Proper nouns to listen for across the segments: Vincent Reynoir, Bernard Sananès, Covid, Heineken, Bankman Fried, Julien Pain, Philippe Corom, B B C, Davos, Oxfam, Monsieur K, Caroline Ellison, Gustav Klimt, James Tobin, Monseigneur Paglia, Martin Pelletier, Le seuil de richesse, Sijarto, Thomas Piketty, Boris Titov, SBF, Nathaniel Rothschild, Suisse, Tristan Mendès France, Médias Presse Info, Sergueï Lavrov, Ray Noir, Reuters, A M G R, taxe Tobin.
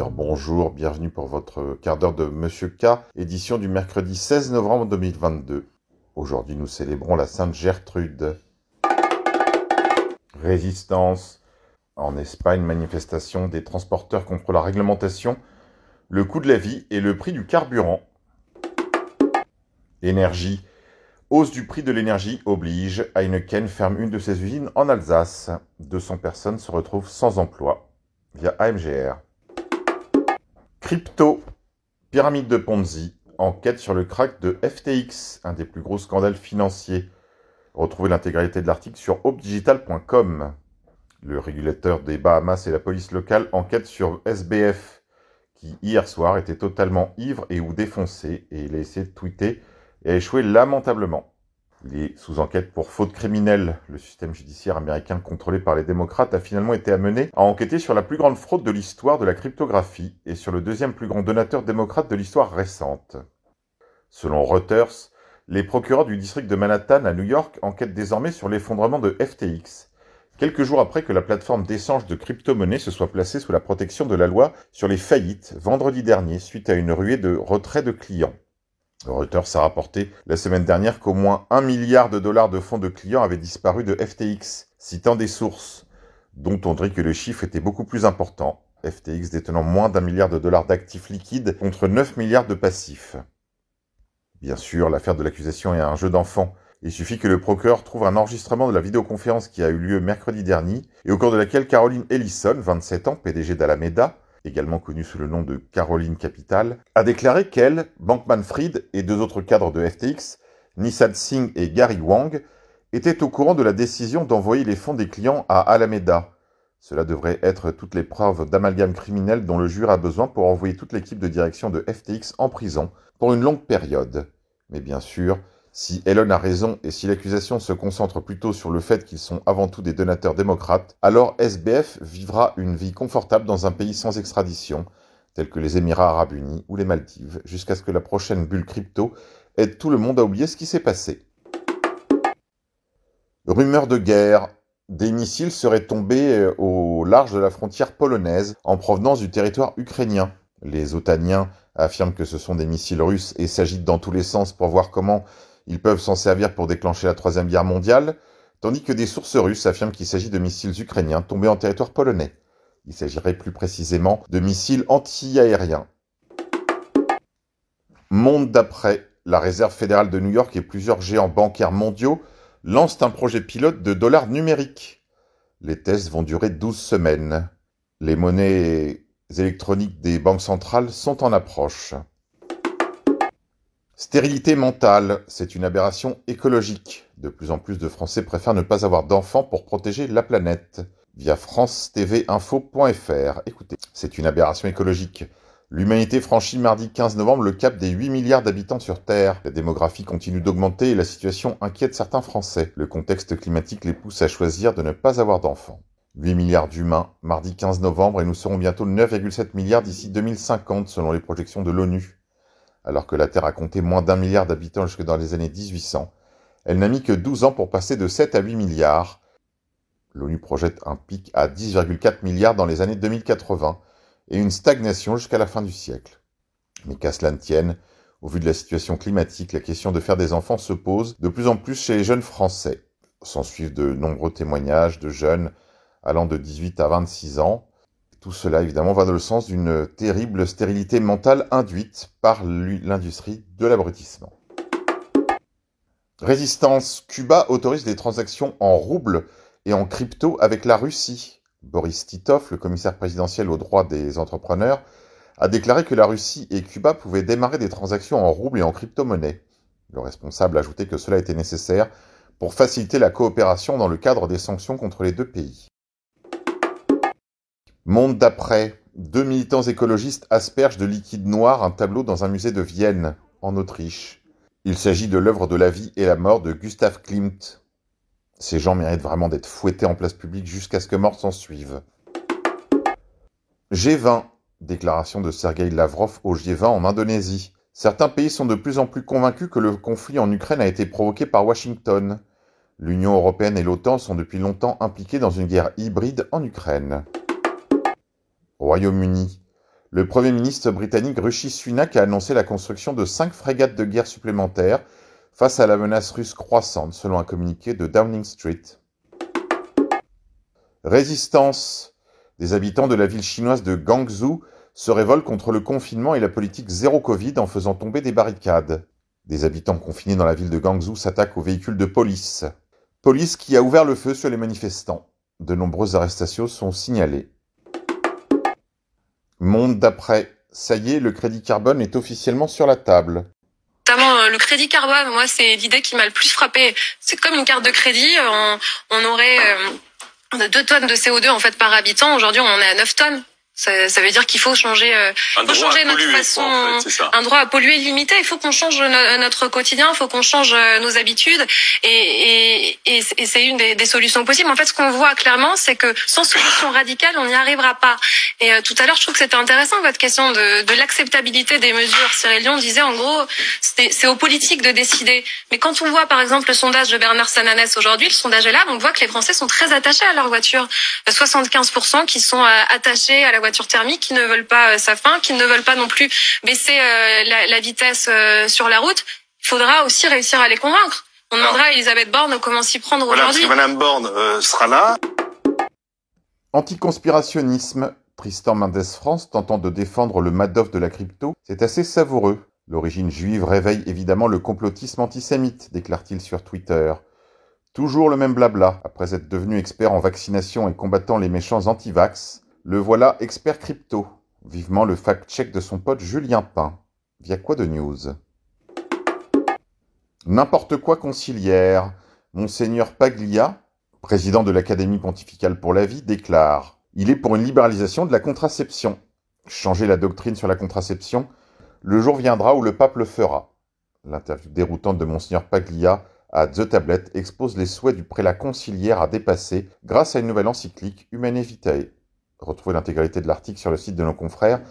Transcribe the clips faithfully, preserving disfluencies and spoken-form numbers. auditeurs, bonjour, bienvenue pour votre quart d'heure de Monsieur K, édition du mercredi seize novembre deux mille vingt-deux. Aujourd'hui, nous célébrons la Sainte Gertrude. Résistance. En Espagne, manifestation des transporteurs contre la réglementation, le coût de la vie et le prix du carburant. Énergie. Hausse du prix de l'énergie oblige. Heineken ferme une de ses usines en Alsace. deux cents personnes se retrouvent sans emploi via A M G R. Crypto. Pyramide de Ponzi. Enquête sur le crack de F T X, un des plus gros scandales financiers. Retrouvez l'intégralité de l'article sur hope digital point com. Le régulateur des Bahamas et la police locale enquêtent sur S B F, qui hier soir était totalement ivre et ou défoncé, et il a essayé de tweeter et a échoué lamentablement. Il est sous enquête pour faute criminelle. Le système judiciaire américain contrôlé par les démocrates a finalement été amené à enquêter sur la plus grande fraude de l'histoire de la cryptographie et sur le deuxième plus grand donateur démocrate de l'histoire récente. Selon Reuters, les procureurs du district de Manhattan à New York enquêtent désormais sur l'effondrement de F T X, quelques jours après que la plateforme d'échange de crypto-monnaies se soit placée sous la protection de la loi sur les faillites vendredi dernier suite à une ruée de retrait de clients. Reuters a rapporté la semaine dernière qu'au moins un milliard de dollars de fonds de clients avaient disparu de F T X, citant des sources, dont on dirait que le chiffre était beaucoup plus important, F T X détenant moins d'un milliard de dollars d'actifs liquides contre neuf milliards de passifs. Bien sûr, l'affaire de l'accusation est un jeu d'enfant. Il suffit que le procureur trouve un enregistrement de la vidéoconférence qui a eu lieu mercredi dernier, et au cours de laquelle Caroline Ellison, vingt-sept ans, P D G d'Alameda, également connue sous le nom de Caroline Capital, a déclaré qu'elle, Bankman Fried et deux autres cadres de F T X, Nishad Singh et Gary Wang, étaient au courant de la décision d'envoyer les fonds des clients à Alameda. Cela devrait être toutes les preuves d'amalgame criminel dont le jury a besoin pour envoyer toute l'équipe de direction de F T X en prison pour une longue période. Mais bien sûr, si Elon a raison et si l'accusation se concentre plutôt sur le fait qu'ils sont avant tout des donateurs démocrates, alors S B F vivra une vie confortable dans un pays sans extradition, tel que les Émirats Arabes Unis ou les Maldives, jusqu'à ce que la prochaine bulle crypto aide tout le monde à oublier ce qui s'est passé. Rumeur de guerre. Des missiles seraient tombés au large de la frontière polonaise en provenance du territoire ukrainien. Les Otaniens affirment que ce sont des missiles russes et s'agitent dans tous les sens pour voir comment ils peuvent s'en servir pour déclencher la Troisième Guerre mondiale, tandis que des sources russes affirment qu'il s'agit de missiles ukrainiens tombés en territoire polonais. Il s'agirait plus précisément de missiles anti-aériens. Monde d'après, la Réserve fédérale de New York et plusieurs géants bancaires mondiaux lancent un projet pilote de dollars numériques. Les tests vont durer douze semaines. Les monnaies électroniques des banques centrales sont en approche. Stérilité mentale, c'est une aberration écologique. De plus en plus de Français préfèrent ne pas avoir d'enfants pour protéger la planète. Via france t v info point f r. Écoutez, c'est une aberration écologique. L'humanité franchit mardi quinze novembre le cap des huit milliards d'habitants sur Terre. La démographie continue d'augmenter et la situation inquiète certains Français. Le contexte climatique les pousse à choisir de ne pas avoir d'enfants. huit milliards d'humains, mardi quinze novembre, et nous serons bientôt neuf virgule sept milliards d'ici deux mille cinquante, selon les projections de l'ONU. Alors que la Terre a compté moins d'un milliard d'habitants jusque dans les années mille huit cents, elle n'a mis que douze ans pour passer de sept à huit milliards. L'ONU projette un pic à dix virgule quatre milliards dans les années deux mille quatre-vingts et une stagnation jusqu'à la fin du siècle. Mais qu'à cela ne tienne, au vu de la situation climatique, la question de faire des enfants se pose de plus en plus chez les jeunes Français. S'en suivent de nombreux témoignages de jeunes allant de dix-huit à vingt-six ans. Tout cela, évidemment, va dans le sens d'une terrible stérilité mentale induite par l'industrie de l'abrutissement. Résistance. Cuba autorise des transactions en roubles et en crypto avec la Russie. Boris Titov, le commissaire présidentiel aux droits des entrepreneurs, a déclaré que la Russie et Cuba pouvaient démarrer des transactions en roubles et en crypto-monnaies. Le responsable a ajouté que cela était nécessaire pour faciliter la coopération dans le cadre des sanctions contre les deux pays. Monde d'après, deux militants écologistes aspergent de liquide noir un tableau dans un musée de Vienne, en Autriche. Il s'agit de l'œuvre de la vie et la mort de Gustav Klimt. Ces gens méritent vraiment d'être fouettés en place publique jusqu'à ce que mort s'en suive. G vingt, déclaration de Sergueï Lavrov au G vingt en Indonésie. Certains pays sont de plus en plus convaincus que le conflit en Ukraine a été provoqué par Washington. L'Union européenne et l'OTAN sont depuis longtemps impliquées dans une guerre hybride en Ukraine. Royaume-Uni. Le Premier ministre britannique Rishi Sunak a annoncé la construction de cinq frégates de guerre supplémentaires face à la menace russe croissante, selon un communiqué de Downing Street. Résistance. Des habitants de la ville chinoise de Guangzhou se révoltent contre le confinement et la politique zéro Covid en faisant tomber des barricades. Des habitants confinés dans la ville de Guangzhou s'attaquent aux véhicules de police. Police qui a ouvert le feu sur les manifestants. De nombreuses arrestations sont signalées. Monde d'après. Ça y est, le crédit carbone est officiellement sur la table. Notamment le crédit carbone, moi, c'est l'idée qui m'a le plus frappée. C'est comme une carte de crédit, on, on aurait euh, deux tonnes de C O deux en fait par habitant. Aujourd'hui, on en est à neuf tonnes. Ça, ça veut dire qu'il faut changer, euh, faut changer notre polluer, façon, quoi, en fait, un droit à polluer limité. Il faut qu'on change no- notre quotidien, il faut qu'on change nos habitudes, et, et, et, et c'est une des, des solutions possibles. En fait, ce qu'on voit clairement, c'est que sans solution radicale, on n'y arrivera pas. Et euh, tout à l'heure, je trouve que c'était intéressant votre question de, de l'acceptabilité des mesures. Cyril Dion disait, en gros, c'est, c'est aux politiques de décider. Mais quand on voit, par exemple, le sondage de Bernard Sananès aujourd'hui, le sondage est là, on voit que les Français sont très attachés à leur voiture. soixante-quinze pour cent qui sont attachés à la voiture. voiture thermique, qui ne veulent pas euh, sa fin, qui ne veulent pas non plus baisser euh, la, la vitesse euh, sur la route. Il faudra aussi réussir à les convaincre. On demandera à Elisabeth Borne comment s'y prendre voilà, aujourd'hui. Parce que Madame Borne euh, sera là. Anticonspirationnisme. Tristan Mendès France tentant de défendre le Madoff de la crypto, c'est assez savoureux. L'origine juive réveille évidemment le complotisme antisémite, déclare-t-il sur Twitter. Toujours le même blabla. Après être devenu expert en vaccination et combattant les méchants anti-vax, le voilà expert crypto. Vivement le fact-check de son pote Julien Pain. Via quoi de news ? N'importe quoi conciliaire. Monseigneur Paglia, président de l'Académie pontificale pour la vie, déclare « Il est pour une libéralisation de la contraception. Changer la doctrine sur la contraception, le jour viendra où le pape le fera. » L'interview déroutante de Monseigneur Paglia à The Tablet expose les souhaits du prélat conciliaire à dépasser grâce à une nouvelle encyclique Humanae Vitae. Retrouvez l'intégralité de l'article sur le site de nos confrères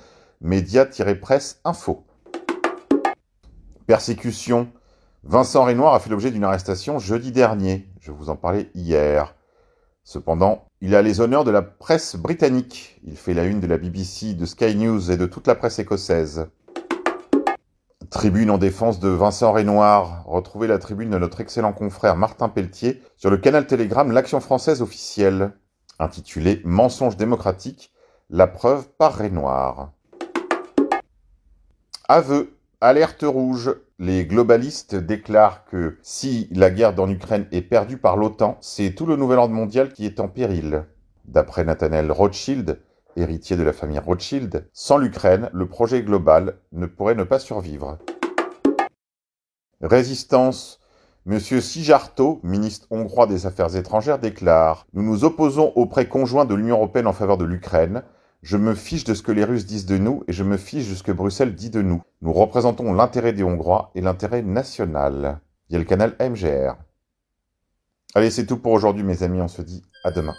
média-presse-info. Persécution. Vincent Reynoir a fait l'objet d'une arrestation jeudi dernier. Je vous en parlais hier. Cependant, il a les honneurs de la presse britannique. Il fait la une de la B B C, de Sky News et de toute la presse écossaise. Tribune en défense de Vincent Reynoir. Retrouvez la tribune de notre excellent confrère Martin Pelletier sur le canal Telegram L'Action française officielle. Intitulé « Mensonge démocratique, la preuve par Ray Noir ». Aveu, alerte rouge. Les globalistes déclarent que si la guerre en Ukraine est perdue par l'OTAN, c'est tout le nouvel ordre mondial qui est en péril. D'après Nathaniel Rothschild, héritier de la famille Rothschild, sans l'Ukraine, le projet global ne pourrait ne pas survivre. Résistance. Monsieur Sijarto, ministre hongrois des Affaires étrangères, déclare « Nous nous opposons au prêt conjoint de l'Union européenne en faveur de l'Ukraine. Je me fiche de ce que les Russes disent de nous et je me fiche de ce que Bruxelles dit de nous. Nous représentons l'intérêt des Hongrois et l'intérêt national. » Il y a le canal M G R. Allez, c'est tout pour aujourd'hui, mes amis. On se dit à demain.